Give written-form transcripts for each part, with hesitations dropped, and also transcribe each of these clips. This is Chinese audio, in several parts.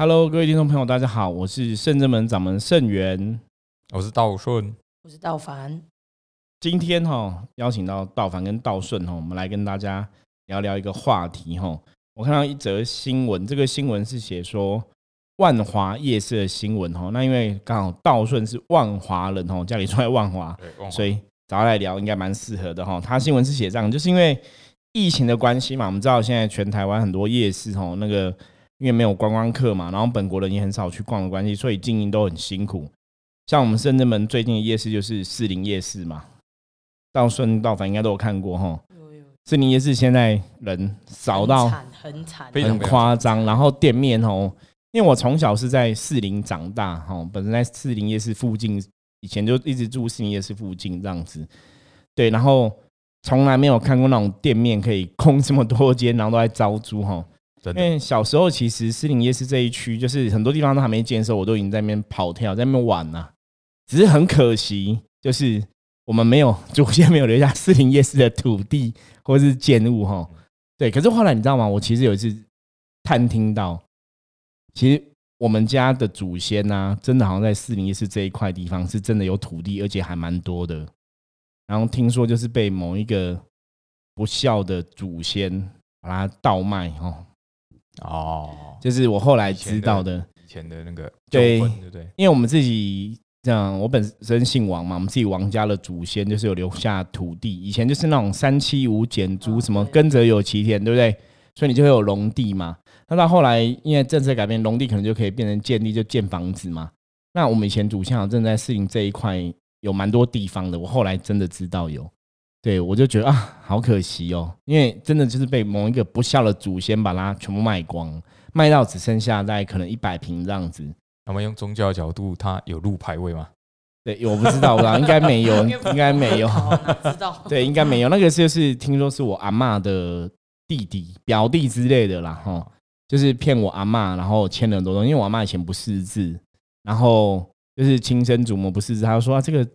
Hello， 各位听众朋友，大家好，我是圣真门掌门圣元，我是道顺，我是道凡。今天邀请到道凡跟道顺我们来跟大家聊聊一个话题我看到一则新闻，这个新闻是写说万华夜市的新闻那因为刚好道顺是万华人家里住在万华，所以找他来聊应该蛮适合的他新闻是写这样，就是因为疫情的关系嘛，我们知道现在全台湾很多夜市那个。因为没有观光客嘛，然后本国人也很少去逛的关系，所以经营都很辛苦。像我们圣真门最近的夜市就是士林夜市嘛，道顺道凡应该都有看过哈。士林夜市现在人少到很惨，很夸张。然后店面因为我从小是在士林长大本身在士林夜市附近，以前就一直住士林夜市附近这样子。对，然后从来没有看过那种店面可以空这么多间，然后都在招租因为小时候其实士林夜市这一区就是很多地方都还没建的时候我都已经在那边跑跳在那边玩了只是很可惜就是我们没有祖先没有留下士林夜市的土地或是建物对可是后来你知道吗我其实有一次探听到其实我们家的祖先啊真的好像在士林夜市这一块地方是真的有土地而且还蛮多的然后听说就是被某一个不孝的祖先把它倒卖就是我后来知道的以前的那个纠纷对不对因为我们自己这样我本身姓王嘛我们自己王家的祖先就是有留下土地以前就是那种375减租什么耕者有其田对不对所以你就会有农地嘛那到后来因为政策改变农地可能就可以变成建地就建房子嘛那我们以前祖先好像正在士林这一块有蛮多地方的我后来真的知道有对我就觉得啊好可惜因为真的就是被某一个不孝的祖先把它全部卖光卖到只剩下大概可能100坪这样子那么用宗教的角度它有入牌位吗对我不知道应该没有应该没有知道对应该没有那个就是听说是我阿嬷的弟弟表弟之类的啦就是骗我阿嬷然后签了很多东西因为我阿嬷以前不识字然后就是亲生祖母不识字他就说这个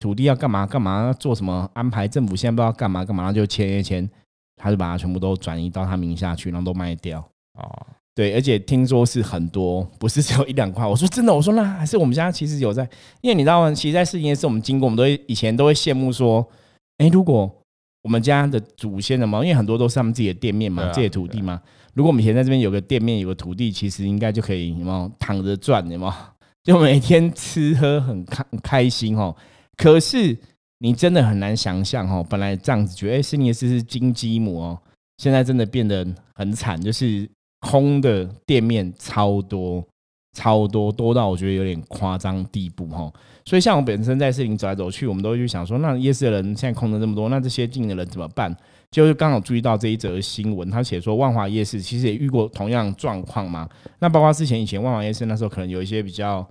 土地要干嘛干嘛要做什么安排政府现在不知道干嘛干嘛就签一签他就把它全部都转移到他名下去然后都卖掉对而且听说是很多不是只有1-2块我说真的我说那还是我们家其实有在因为你知道其实在士林夜市我们经过我们都以前都会羡慕说如果我们家的祖先的嘛因为很多都是他们自己的店面嘛自己的土地嘛如果我们以前在这边有个店面有个土地其实应该就可以有没有躺着赚有没有就每天吃喝很开心可是你真的很难想象本来这样子觉得士林夜市是金鸡母现在真的变得很惨就是空的店面超多多到我觉得有点夸张地步所以像我本身在士林走来走去我们都会去想说那夜市的人现在空了这么多那这些进的人怎么办就刚好注意到这一则新闻他写说万华夜市其实也遇过同样的状况嘛那包括之前以前万华夜市那时候可能有一些比较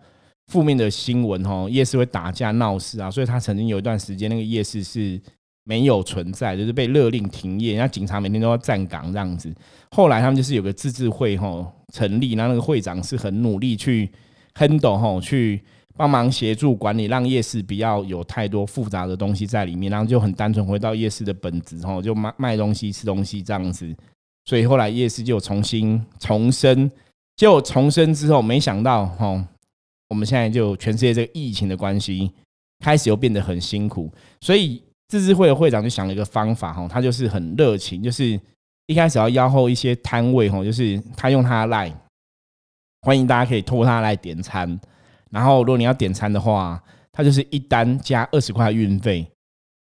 负面的新闻夜市会打架闹事所以他曾经有一段时间那个夜市是没有存在就是被勒令停业那警察每天都要站岗这样子后来他们就是有个自治会成立那个会长是很努力去 handle 去帮忙协助管理让夜市不要有太多复杂的东西在里面然后就很单纯回到夜市的本质就 卖东西吃东西这样子所以后来夜市就重生结果重生之后没想到我们现在就全世界这个疫情的关系开始又变得很辛苦所以自治会的会长就想了一个方法他就是很热情就是一开始要邀后一些摊位就是他用他的 LINE 欢迎大家可以透过他的 LINE 点餐然后如果你要点餐的话他就是一单加20块的运费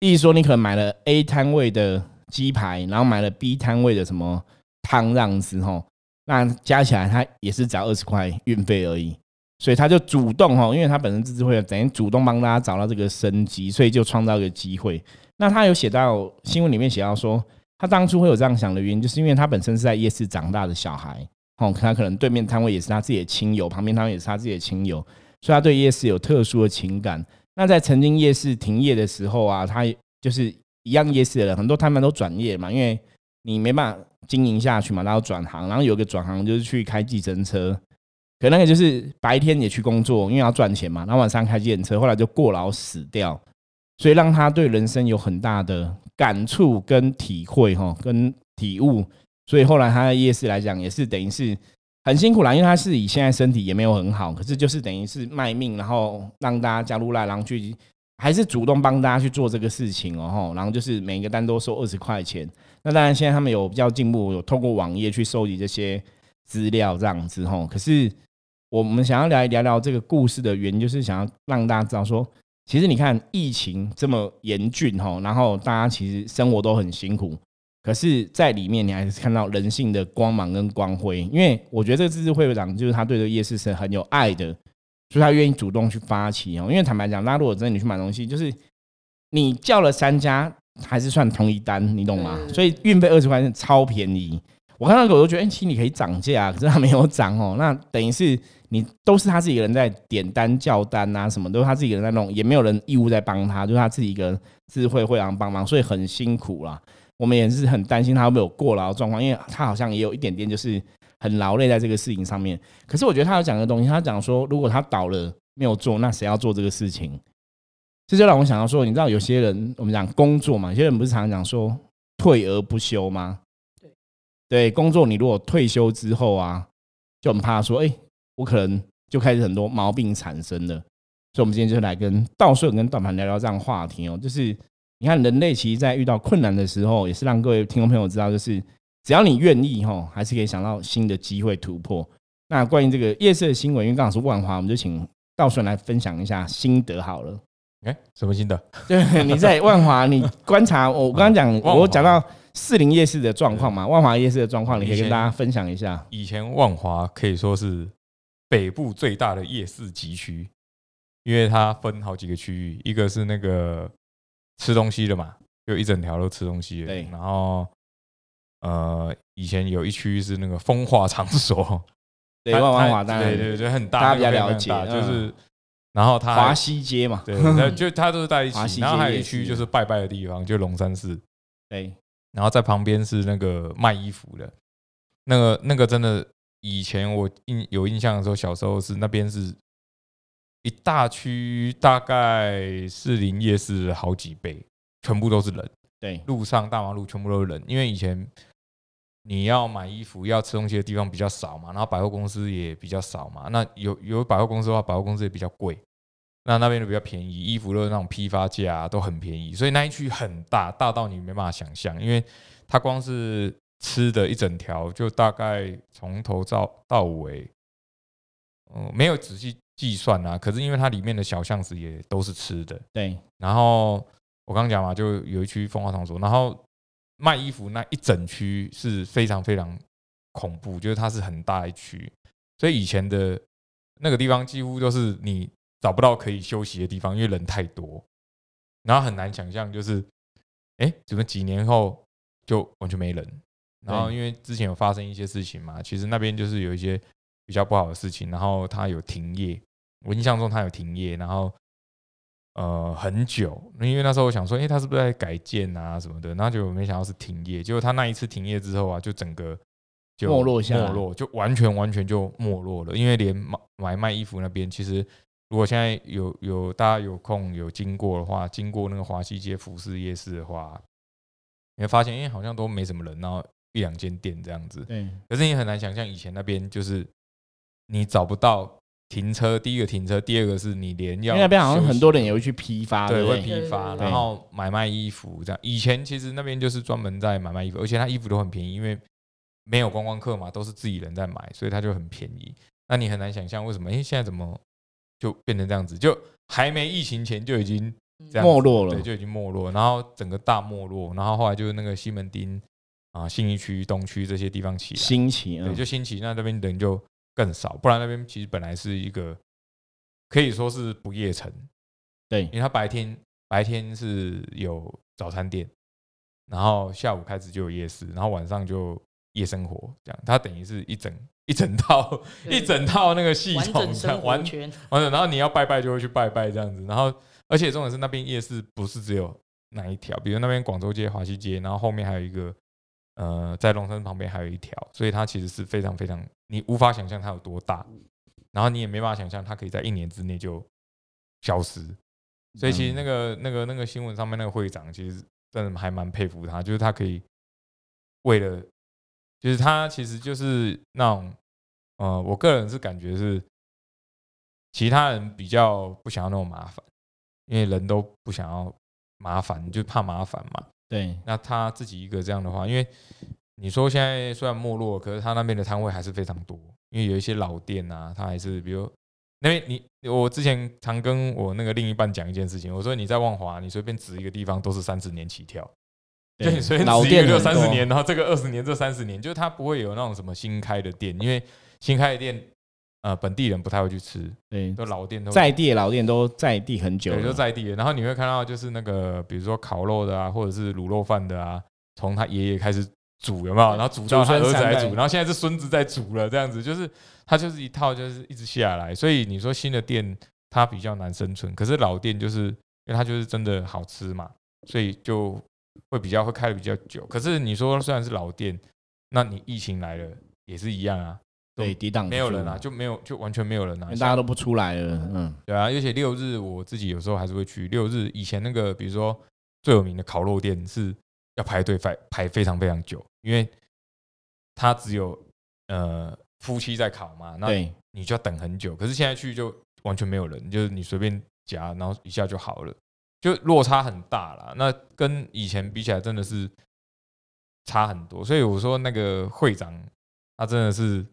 意思说你可能买了 A 摊位的鸡排然后买了 B 摊位的什么汤这样子那加起来他也是只要20块运费而已所以他就主动因为他本身自治会等于主动帮大家找到这个生机所以就创造一个机会那他有写到新闻里面写到说他当初会有这样想的原因就是因为他本身是在夜市长大的小孩他可能对面摊位也是他自己的亲友旁边摊位也是他自己的亲友所以他对夜市有特殊的情感那在曾经夜市停业的时候啊他就是一样夜市的人很多摊贩都转业嘛因为你没办法经营下去嘛他要转行然后有一个转行就是去开计程车可那个就是白天也去工作因为要赚钱嘛然后晚上开计程车后来就过劳死掉所以让他对人生有很大的感触跟体会跟体悟所以后来他在夜市来讲也是等于是很辛苦啦，因为他自己现在身体也没有很好，可是就是等于是卖命，然后让大家加入赖，然后去还是主动帮大家去做这个事情哦，然后就是每个单都收20块钱。那当然现在他们有比较进步，有透过网页去收集这些资料这样子哦。可是我们想要来聊聊这个故事的原因，就是想要让大家知道说，其实你看疫情这么严峻哦，然后大家其实生活都很辛苦，可是在里面你还是看到人性的光芒跟光辉。因为我觉得这个自治会长就是他对这个夜市是很有爱的，所以他愿意主动去发起。因为坦白讲，大家如果真的你去买东西，就是你叫了3家还是算同一单，你懂吗？所以运费20块钱超便宜。我看到狗都觉得其实你可以涨价，可是他没有涨哦。那等于是你都是他自己一个人在点单叫单啊，什么都是他自己一个人在弄，也没有人义务在帮他，就是他自己一个人自治会会长帮忙，所以很辛苦啦。我们也是很担心他会不会有过劳状况，因为他好像也有一点点就是很劳累在这个事情上面。可是我觉得他有讲的东西，他讲说如果他倒了没有做，那谁要做这个事情？这就让我想到说，你知道有些人我们讲工作嘛，有些人不是常常讲说退而不休吗？对，工作你如果退休之后啊，就很怕说我可能就开始很多毛病产生了。所以我们今天就来跟稻穗跟短盘聊聊这样的话题哦，就是你看人类其实在遇到困难的时候，也是让各位听众朋友知道，就是只要你愿意还是可以想到新的机会突破。那关于这个夜市的新闻，因为刚好是万华，我们就请稻穗来分享一下心得好了。什么心得？对，你在万华你观察，我刚刚讲我讲到士林夜市的状况嘛，万华夜市的状况你可以跟大家分享一下。以前万华可以说是北部最大的夜市集区，因为它分好几个区域，一个是那个吃东西的嘛，就一整条都吃东西的。对，然后以前有一区是那个风化场所，对，万华当然对很大，大家比较了解，就是然后它华西街嘛，对，就它都是在一起。然后还有一区就是拜拜的地方，就龙山寺，对，然后在旁边是那个卖衣服的，那个真的以前我有印象的时候，小时候是那边是一大区，大概士林夜市好几倍，全部都是人。对，路上大马路全部都是人，因为以前你要买衣服、要吃东西的地方比较少嘛，然后百货公司也比较少嘛。那有百货公司的话，百货公司也比较贵，那边就比较便宜，衣服都是那种批发价啊，都很便宜。所以那一区很大，大到你没办法想象，因为它光是吃的一整条，就大概从头到尾，没有仔细计算啊，可是因为它里面的小巷子也都是吃的，对。然后我刚讲嘛，就有一区风化场所，然后卖衣服那一整区是非常非常恐怖，就是它是很大一区，所以以前的那个地方几乎都是你找不到可以休息的地方，因为人太多，然后很难想象就是怎么几年后就完全没人。然后因为之前有发生一些事情嘛，其实那边就是有一些比较不好的事情，然后它有停业，我印象中它有停业，然后很久，因为那时候我想说它是不是在改建啊什么的，然后就没想到是停业。结果它那一次停业之后啊，就整个就没落，就完全就没落了。因为连买卖衣服那边，其实如果现在有大家有空有经过的话，经过那个华西街服饰夜市的话，你会发现好像都没什么人，然后一两间店这样子。对，可是你很难想象以前那边就是你找不到停车，第一个停车，第二个是你连要，因为那边好像很多人也会去批发，对，会批发，然后买卖衣服这样。以前其实那边就是专门在买卖衣服，而且他衣服都很便宜，因为没有观光客嘛，都是自己人在买，所以他就很便宜。那你很难想象为什么现在怎么就变成这样子，就还没疫情前就已经这样没落了，对，就已经没落，然后整个大没落，然后后来就是那个西门町啊、信义区、东区这些地方起来兴起，对，就兴起，那边人就更少，不然那边其实本来是一个可以说是不夜城，对，因为它白天是有早餐店，然后下午开始就有夜市，然后晚上就夜生活这样，它等于是一整套那个系统，完整，然后你要拜拜就会去拜拜这样子，然后而且重点是那边夜市不是只有哪一条，比如那边广州街、华西街，然后后面还有一个在龙山旁边还有一条，所以它其实是非常非常你无法想象它有多大，然后你也没办法想象它可以在1年之内就消失。所以其实那个新闻上面那个会长，其实真的还蛮佩服他，就是他可以为了，就是他其实就是那种我个人是感觉是其他人比较不想要那种麻烦，因为人都不想要麻烦，就怕麻烦嘛。对，那他自己一个这样的话，因为你说现在虽然没落，可是他那边的摊位还是非常多，因为有一些老店啊，他还是比如那边我之前常跟我那个另一半讲一件事情，我说你在万华，你随便指一个地方都是30年起跳，对，你随便指一个就30年，然后这个20年，这30年，就是他不会有那种什么新开的店，因为新开的店本地人不太会去吃，对，都老店都在地的老店都在地很久了，对，就在地的。然后你会看到就是那个比如说烤肉的啊，或者是卤肉饭的啊，从他爷爷开始煮，有没有？然后煮到他儿子来煮，然后现在是孙子在煮了，这样子就是他就是一套就是一直下来。所以你说新的店它比较难生存，可是老店就是因为它就是真的好吃嘛，所以就会比较会开的比较久。可是你说虽然是老店，那你疫情来了也是一样啊。对，抵挡没有人啊，就没有，就完全没有人啊，大家都不出来了。嗯，对啊，而且六日我自己有时候还是会去六日。以前那个比如说最有名的烤肉店是要排队排非常非常久，因为他只有夫妻在烤嘛，那你就要等很久。可是现在去就完全没有人，就是你随便夹，然后一下就好了，就落差很大啦。那跟以前比起来真的是差很多。所以我说那个会长他真的是。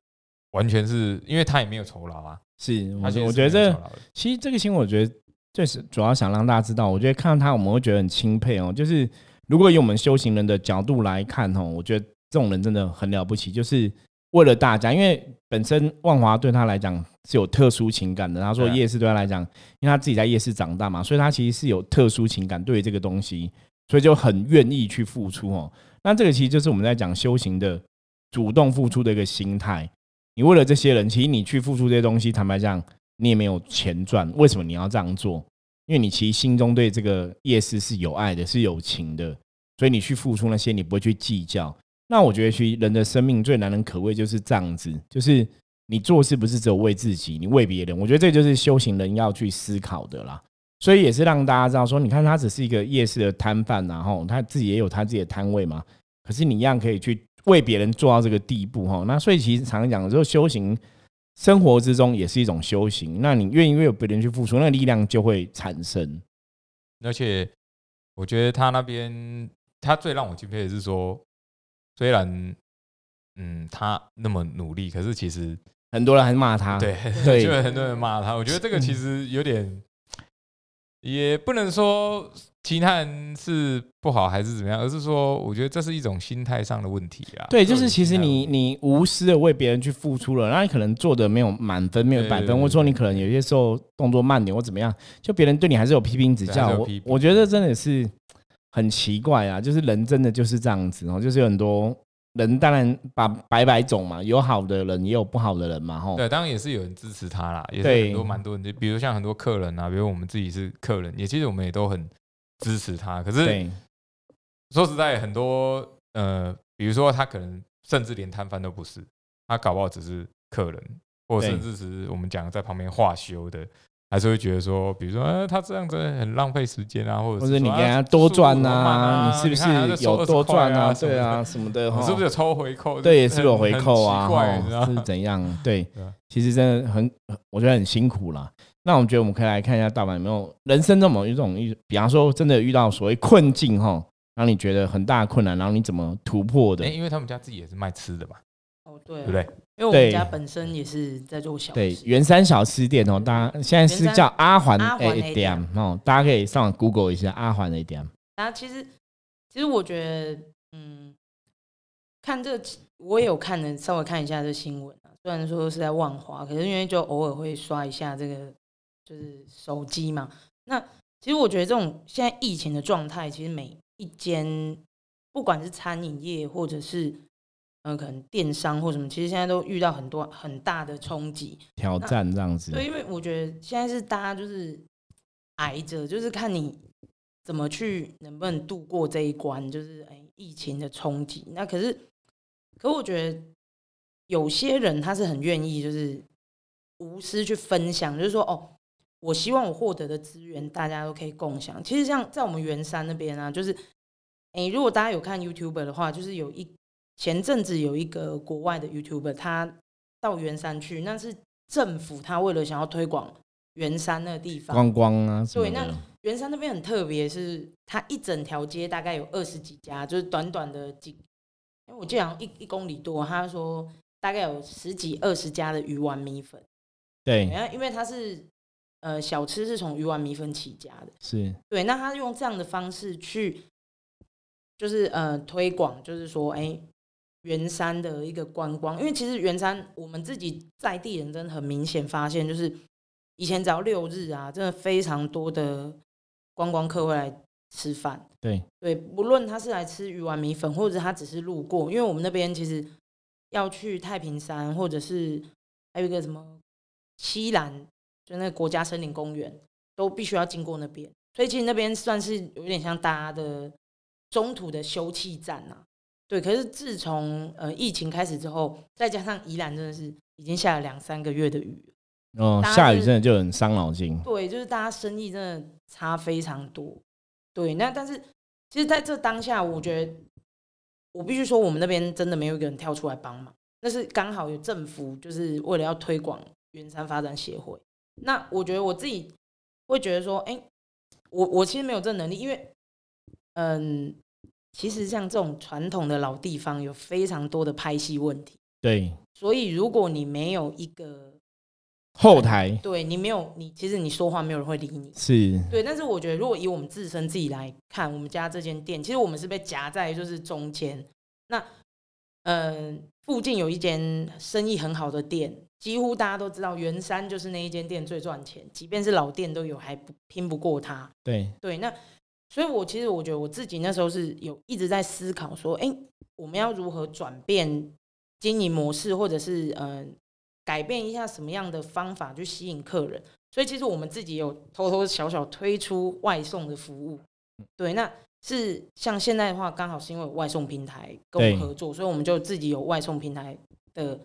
完全是因为他也没有酬劳啊，是，我觉得其实这个新闻，我觉得最主要想让大家知道，我觉得看到他我们会觉得很钦佩哦。就是如果以我们修行人的角度来看哦，我觉得这种人真的很了不起，就是为了大家，因为本身万华对他来讲是有特殊情感的。他说夜市对他来讲，因为他自己在夜市长大嘛，所以他其实是有特殊情感对于这个东西，所以就很愿意去付出哦。那这个其实就是我们在讲修行的主动付出的一个心态。你为了这些人，其实你去付出这些东西，坦白讲你也没有钱赚，为什么你要这样做？因为你其实心中对这个夜市是有爱的，是有情的，所以你去付出那些你不会去计较。那我觉得其实人的生命最难能可贵就是这样子，就是你做事不是只有为自己，你为别人，我觉得这就是修行人要去思考的啦。所以也是让大家知道说，你看他只是一个夜市的摊贩啊，他自己也有他自己的摊位嘛，可是你一样可以去为别人做到这个地步。那所以其实常常讲说，修行生活之中也是一种修行。那你愿意为别人去付出，那力量就会产生。而且我觉得他那边，他最让我钦佩的是说，虽然他那么努力，可是其实很多人还是骂他，对，就很多人骂他。我觉得这个其实有点，也不能说其他人是不好还是怎么样，而是说我觉得这是一种心态上的问题啊。对，就是其实你无私的为别人去付出了，那你可能做的没有满分，没有100分，或者说你可能有些时候动作慢点或怎么样，就别人对你还是有批评指教。我觉得真的是很奇怪啊，就是人真的就是这样子，就是有很多人当然把百种嘛，有好的人也有不好的人嘛，对，当然也是有人支持他啦，也是很多蛮多人，比如像很多客人啊，比如我们自己是客人，也其实我们也都很支持他。可是说实在，很多比如说他可能甚至连摊贩都不是，他搞不好只是客人，或者甚至是我们讲在旁边化修的，还是会觉得说，比如说他这样子很浪费时间啊，或者你给他多赚 啊，你是不是有多赚啊？对啊，什么的，你是不是有抽回扣？对，也是有回扣啊，是怎样？对，其实真的我觉得很辛苦啦。那我觉得我们可以来看一下大阪有没有人生中某一种，比方说真的遇到所谓困境哈，让你觉得很大的困难，然后你怎么突破的？因为他们家自己也是卖吃的吧？哦，对、啊，对不对？因为我们家本身也是在做小吃。对，圆山小吃店哦，大家现在是叫阿环 A 店哦，大家可以上网 Google 一下阿环 A 店。然后其实我觉得，看这我也有稍微看一下这新闻啊，虽然说是在万华，可是因为就偶尔会刷一下这个。就是手机嘛，那其实我觉得这种现在疫情的状态，其实每一间不管是餐饮业或者是可能电商或什么，其实现在都遇到很多很大的冲击挑战这样子。对，因为我觉得现在是大家就是挨着，就是看你怎么去能不能度过这一关，就是疫情的冲击。那可是我觉得有些人他是很愿意就是无私去分享，就是说哦。我希望我获得的资源大家都可以共享。其实像在我们圆山那边啊，就是如果大家有看 YouTuber 的话，就是前阵子有一个国外的 YouTuber， 他到圆山去，那是政府他为了想要推广圆山那个地方观光啊什么的。对，那圆山那边很特别，是它一整条街大概有20几家，就是短短的几，我记得好像 一公里多，他说大概有10几20家的鱼丸米粉。对，因为它是小吃是从鱼丸米粉起家的，是对。那他用这样的方式去，就是推广，就是说，哎，圆山的一个观光，因为其实圆山我们自己在地人真的很明显发现，就是以前只要六日啊，真的非常多的观光客会来吃饭。对对，不论他是来吃鱼丸米粉，或者他只是路过，因为我们那边其实要去太平山，或者是还有一个什么西兰。就那个国家森林公园都必须要经过那边，所以其实那边算是有点像大家的中途的休憩站啊。对，可是自从疫情开始之后，再加上宜兰真的是已经下了2-3个月的雨了，哦，下雨真的就很伤脑筋。对，就是大家生意真的差非常多。对，那但是其实在这当下，我觉得我必须说，我们那边真的没有一个人跳出来帮忙，那是刚好有政府就是为了要推广圆山发展协会。那我觉得我自己会觉得说，哎，我其实没有这能力，因为，其实像这种传统的老地方有非常多的拍戏问题。对。所以如果你没有一个后台，对你没有你，其实你说话没有人会理你。是。对，但是我觉得如果以我们自身自己来看，我们家这间店，其实我们是被夹在就是中间。那附近有一间生意很好的店。几乎大家都知道圆山就是那一间店最赚钱，即便是老店都有，还拼不过它。对对，那所以我觉得我自己那时候是有一直在思考说，哎，我们要如何转变经营模式，或者是改变一下什么样的方法去吸引客人。所以其实我们自己有偷偷小小推出外送的服务。对，那是像现在的话，刚好是因为有外送平台跟我们合作，所以我们就自己有外送平台的。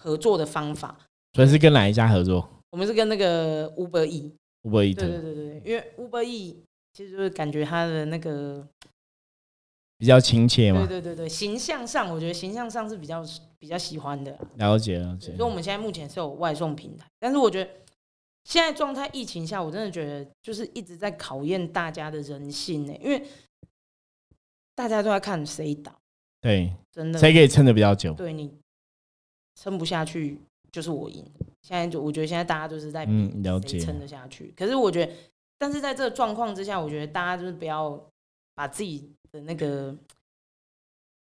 合作的方法，所以是跟哪一家合作？我们是跟那个 Uber Eats。Uber Eats， 对对对对，因为 Uber Eats 其实就是感觉它的那个比较亲切嘛。对对对对，形象上我觉得形象上是比较喜欢的。了解了解。所以我们现在目前是有外送平台，但是我觉得现在状态疫情下，我真的觉得就是一直在考验大家的人性呢，因为大家都在看谁倒，对，真的谁可以撑得比较久，对你。撑不下去就是我赢。现在我觉得现在大家就是在比谁撑得下去。可是我觉得，但是在这个状况之下，我觉得大家就是不要把自己的那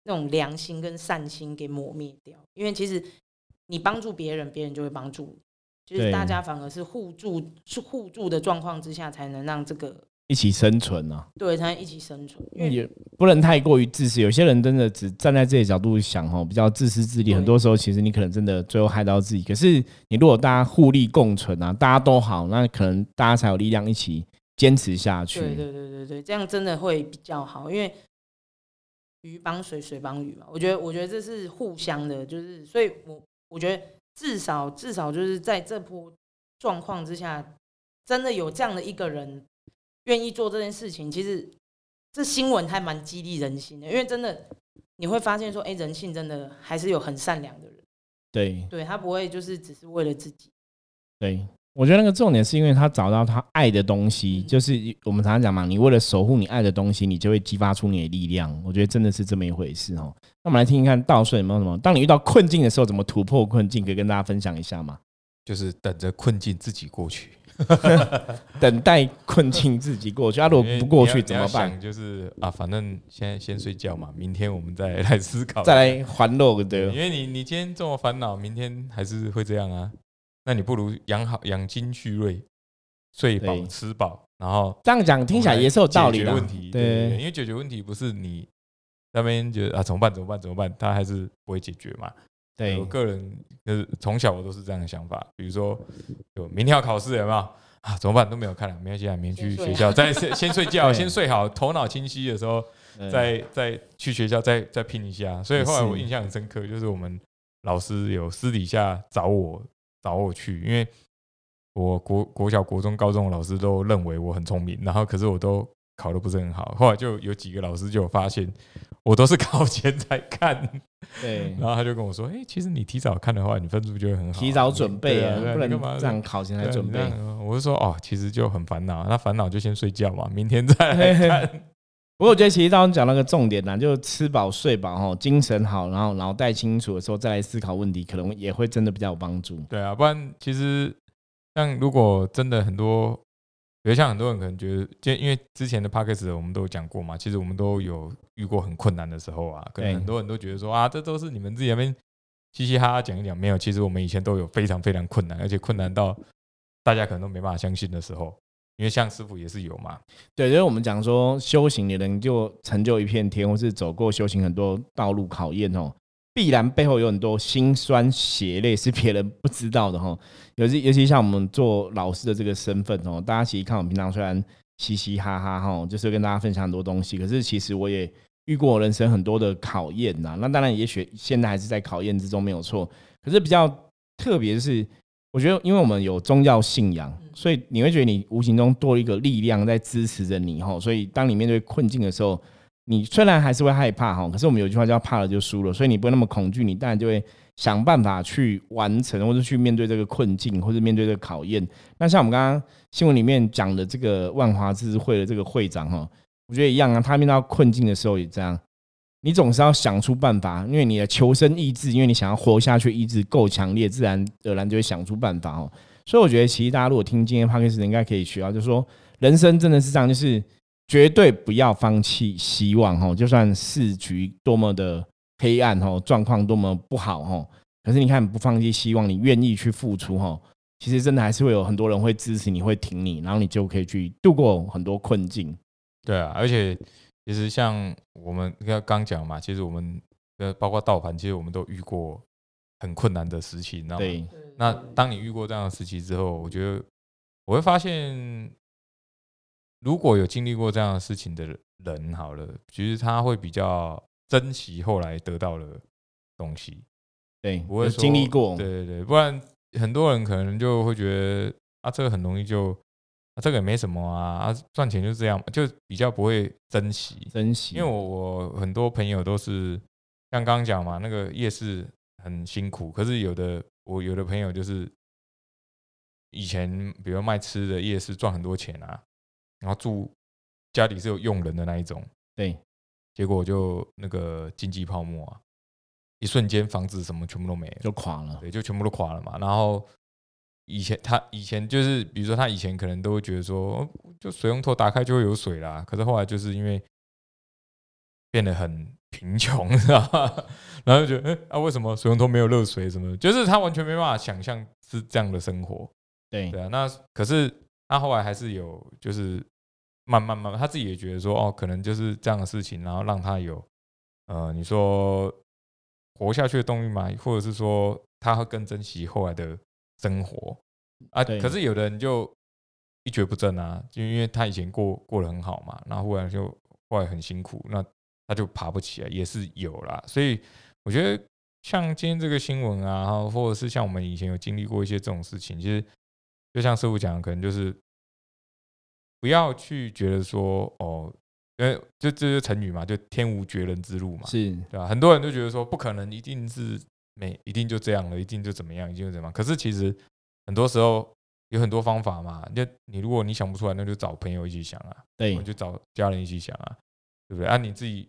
种良心跟善心给磨灭掉，因为其实你帮助别人，别人就会帮助你。就是大家反而是互助的状况之下，才能让这个一起生存啊。对，才能一起生存，因为也不能太过于自私。有些人真的只站在自己的角度想，比较自私自利，很多时候其实你可能真的最后害到自己。可是你如果大家互利共存啊，大家都好，那可能大家才有力量一起坚持下去。对对对对对，这样真的会比较好，因为鱼帮水，水帮鱼嘛。我觉得这是互相的，就是所以我觉得至少就是在这波状况之下，真的有这样的一个人。愿意做这件事情，其实这新闻还蛮激励人心的，因为真的你会发现说，哎，人性真的还是有很善良的人。对，对他不会就是只是为了自己。对，我觉得那个重点是因为他找到他爱的东西，就是我们常常讲嘛，你为了守护你爱的东西，你就会激发出你的力量。我觉得真的是这么一回事哦。那我们来听一看，道顺有没有什么？当你遇到困境的时候，怎么突破困境？可以跟大家分享一下吗？就是等着困境自己过去。等待困境自己过去，啊，如果不过去怎么办？就是啊，反正现在先睡觉嘛，明天我们再来思考，再来还肉的。因为你今天这么烦恼，明天还是会这样啊。那你不如养精蓄锐，睡饱吃饱，然后这样讲听起来也是有道理的。对，因为解决问题不是你那边觉得啊怎么办，他还是不会解决嘛。对，我个人就是从小我都是这样的想法，比如说有明天要考试，有没有啊？怎么办？都没有看了，没关系啊，明天去学校再先睡觉，先睡好，头脑清晰的时候再去学校再拼一下。所以后来我印象很深刻，就是我们老师有私底下找我去，因为我国小、国中、高中的老师都认为我很聪明，然后可是我都考得不是很好，后来就有几个老师就有发现我都是考前才看，对，然后他就跟我说，欸，其实你提早看的话你分数就会很好，提早准备啊，不能这样考前才准备。我就说哦，其实就很烦恼，那烦恼就先睡觉嘛，明天再来看。不过我觉得其实刚刚讲那个重点啦，就吃饱睡饱精神好，然后脑袋清楚的时候再来思考问题，可能也会真的比较有帮助。对啊，不然其实像如果真的很多，比如像很多人可能觉得，因为之前的 podcast 我们都有讲过嘛，其实我们都有遇过很困难的时候啊，可能很多人都觉得说啊，这都是你们自己在那边嘻嘻哈哈讲一讲，没有，其实我们以前都有非常非常困难，而且困难到大家可能都没办法相信的时候。因为像师傅也是有嘛，对，就是我们讲说修行的人就成就一片天，或是走过修行很多道路考验哦，必然背后有很多辛酸血泪是别人不知道的哦。尤其像我们做老师的这个身份哦，大家其实看我们平常虽然嘻嘻哈哈哈，就是跟大家分享很多东西，可是其实我也遇过我人生很多的考验呐。那当然，也许现在还是在考验之中没有错，可是比较特别是。我觉得因为我们有宗教信仰，所以你会觉得你无形中多一个力量在支持着你，所以当你面对困境的时候，你虽然还是会害怕，可是我们有句话叫怕了就输了，所以你不会那么恐惧，你当然就会想办法去完成，或者去面对这个困境，或者面对这个考验。那像我们刚刚新闻里面讲的这个万华智慧的这个会长，我觉得一样啊，他面对到困境的时候也这样，你总是要想出办法，因为你的求生意志，因为你想要活下去意志够强烈，自然而然就会想出办法哦。所以我觉得其实大家如果听今天 Podcast 应该可以学到，就是说人生真的是这样，就是绝对不要放弃希望哦，就算世局多么的黑暗哦，状况多么不好哦，可是你看不放弃希望，你愿意去付出哦，其实真的还是会有很多人会支持你，会挺你，然后你就可以去度过很多困境。对啊，而且其实像我们刚讲嘛，其实我们包括道盘，其实我们都遇过很困难的时期，你知道吗？那当你遇过这样的时期之后，我觉得我会发现，如果有经历过这样的事情的人，好了，其实他会比较珍惜后来得到的东西。对，不会说经历过，对对对，不然很多人可能就会觉得啊，这个很容易就。啊，这个也没什么啊，赚钱就这样，就比较不会珍惜。因为我很多朋友都是像刚刚讲嘛，那个夜市很辛苦，可是有的朋友就是以前比如卖吃的夜市赚很多钱啊，然后住家里是有佣人的那一种，对，结果就那个经济泡沫啊，一瞬间房子什么全部都没了，就垮了，对，就全部都垮了嘛，然后。他以前就是，比如说他以前可能都会觉得说，就水龙头打开就会有水啦。可是后来就是因为变得很贫穷，然后就觉得，为什么水龙头没有热水什么？就是他完全没办法想象是这样的生活。对啊，那可是他后来还是有，就是慢慢他自己也觉得说，哦，可能就是这样的事情，然后让他有你说活下去的动力嘛，或者是说他会更珍惜后来的。生活啊，可是有的人就一蹶不振啊，就因为他以前过得很好嘛，然后忽然很辛苦，那他就爬不起来，也是有啦。所以我觉得像今天这个新闻啊，或者是像我们以前有经历过一些这种事情，其实就像师傅讲的，可能就是不要去觉得说哦，因为就是成语嘛，就天无绝人之路嘛，是对吧？很多人都觉得说不可能，一定是。一定就这样了，一定就怎么样，一定就怎么样。可是其实很多时候有很多方法嘛。你如果你想不出来，那就找朋友一起想啊，对，就找家人一起想啊，对不对？啊，你自己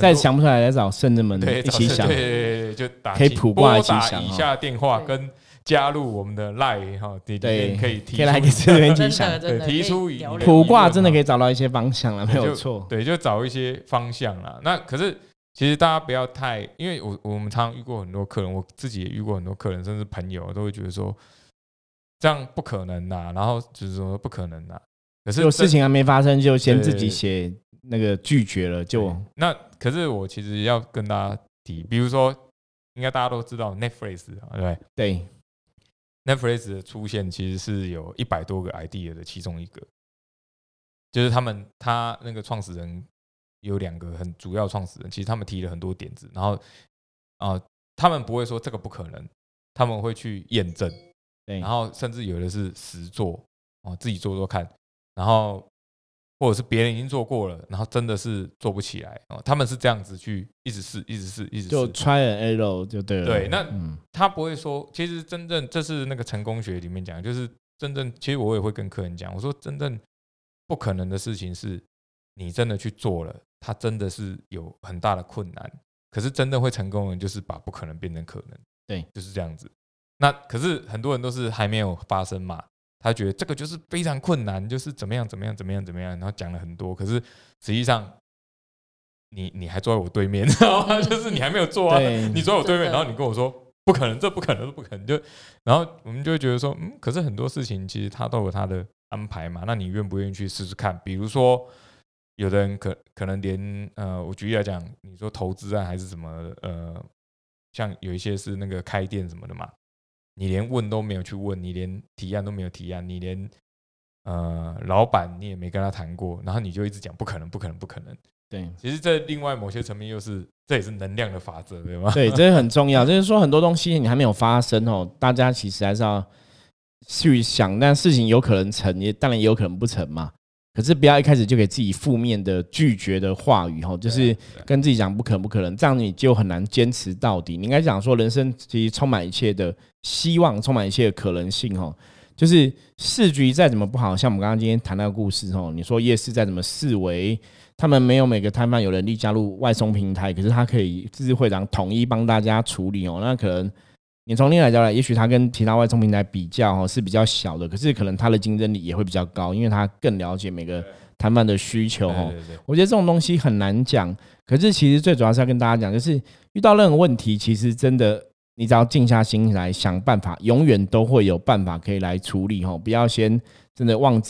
再想不出来，再找圣人们一起想，对，就打可以卜卦一起想。拨打以下电话跟加入我们的 LINE 哈，你可以来跟圣人一起想，对，提出卜卦真的可以找到一些方向了，没有错。对，就找一些方向啦。那可是。其实大家不要太，因为我们常常遇过很多客人，我自己也遇过很多客人，甚至朋友都会觉得说这样不可能啦，然后就是说不可能啦。可是有事情还没发生，就先自己写那个拒绝了，就那。可是我其实要跟大家提，比如说，应该大家都知道 Netflix 对 Netflix 的出现其实是有100多个 idea 的其中一个，就是他那个创始人。有2个很主要创始人，其实他们提了很多点子，然后他们不会说这个不可能，他们会去验证，然后甚至有的是实做，自己做做看，然后或者是别人已经做过了，然后真的是做不起来，他们是这样子去一直试一直试一直试，就 try and error 就对了。对，那他不会说，其实真正这是那个成功学里面讲，就是真正其实我也会跟客人讲，我说真正不可能的事情是你真的去做了，它真的是有很大的困难，可是真的会成功的人就是把不可能变成可能，对，就是这样子。那可是很多人都是还没有发生嘛，他觉得这个就是非常困难，就是怎么样怎么样怎么样怎么样，然后讲了很多，可是实际上 你还坐在我对面，就是你还没有做啊，你坐在我对面，然后你跟我说不可能，这不可能，这不可能，就然后我们就会觉得说可是很多事情其实他都有他的安排嘛，那你愿不愿意去试试看。比如说有的人 可能连我举例来讲，你说投资啊还是什么像有一些是那个开店什么的嘛，你连问都没有去问，你连提案都没有提案，你连老板你也没跟他谈过，然后你就一直讲不可能不可能不可能。对，其实这另外某些层面又是，这也是能量的法则，对吧？对，这很重要。就是说很多东西你还没有发生哦，大家其实还是要去想，但事情有可能成，也当然也有可能不成嘛。可是不要一开始就给自己负面的拒绝的话语，就是跟自己讲不可能不可能，这样你就很难坚持到底。你应该讲说人生其实充满一切的希望，充满一切的可能性，就是市局再怎么不好，像我们刚刚今天谈到的故事，你说夜市再怎么四维，他们没有每个摊贩有能力加入外送平台，可是他可以自治会长统一帮大家处理，那可能你从另外角度来，也许它跟其他外送平台比较是比较小的，可是可能它的竞争力也会比较高，因为它更了解每个摊贩的需求。对，我觉得这种东西很难讲，可是其实最主要是要跟大家讲，就是遇到任何问题，其实真的你只要静下心来想办法，永远都会有办法可以来处理，不要先真的妄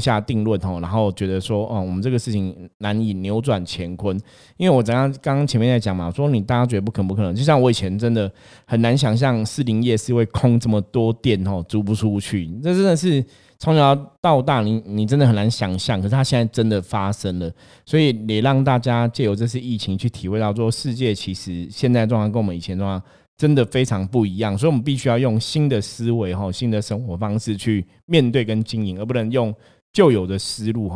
下定论，然后觉得说我们这个事情难以扭转乾坤。因为我刚刚前面在讲嘛，说你大家觉得不可能，就像我以前真的很难想象士林夜市会空这么多店租不出去，这真的是从小到大你真的很难想象，可是它现在真的发生了。所以也让大家借由这次疫情去体会到说，世界其实现在状况跟我们以前状况真的非常不一样，所以我们必须要用新的思维、新的生活方式去面对跟经营，而不能用旧有的思路。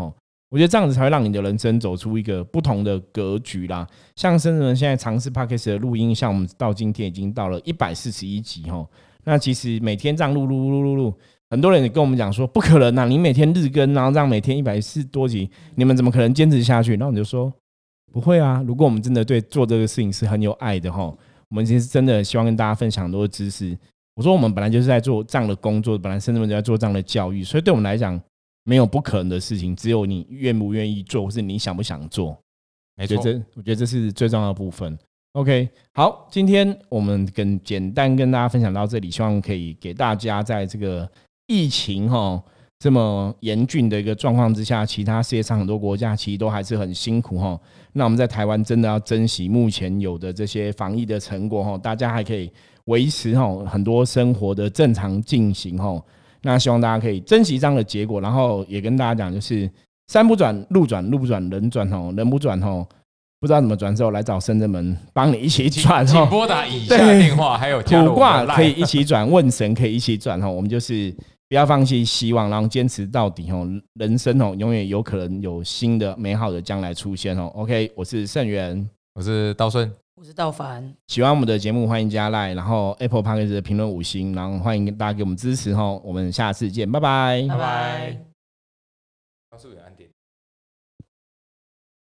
我觉得这样子才会让你的人生走出一个不同的格局啦。像甚至现在尝试 Podcast 的录音，像我们到今天已经到了141集，那其实每天这样录，很多人也跟我们讲说不可能啊，你每天日更，然后这样每天140多集，你们怎么可能坚持下去？然后你就说不会啊，如果我们真的对做这个事情是很有爱的，我们其实真的希望跟大家分享很多知识。我说我们本来就是在做这样的工作，本来甚至就在做这样的教育，所以对我们来讲没有不可能的事情，只有你愿不愿意做，或是你想不想做。没错，我觉得这是最重要的部分。 OK， 好，今天我们简单跟大家分享到这里，希望可以给大家在这个疫情这么严峻的一个状况之下，其他世界上很多国家其实都还是很辛苦。那我们在台湾真的要珍惜目前有的这些防疫的成果，大家还可以维持很多生活的正常进行。那希望大家可以珍惜这样的结果，然后也跟大家讲，就是山不转路转，路不转人转人不转不知道怎么转之后来找圣真门帮你一起转，请拨打以下电话，还有卜卦可以一起转，问神可以一起转我们就是不要放弃希望，然后坚持到底，人生，永远有可能有新的美好的将来出现。OK， 我是盛元，我是道顺，我是道凡。喜欢我们的节目欢迎加 LINE， 然后 Apple Podcast 的评论5星，然后欢迎大家给我们支持。我们下次见，拜拜。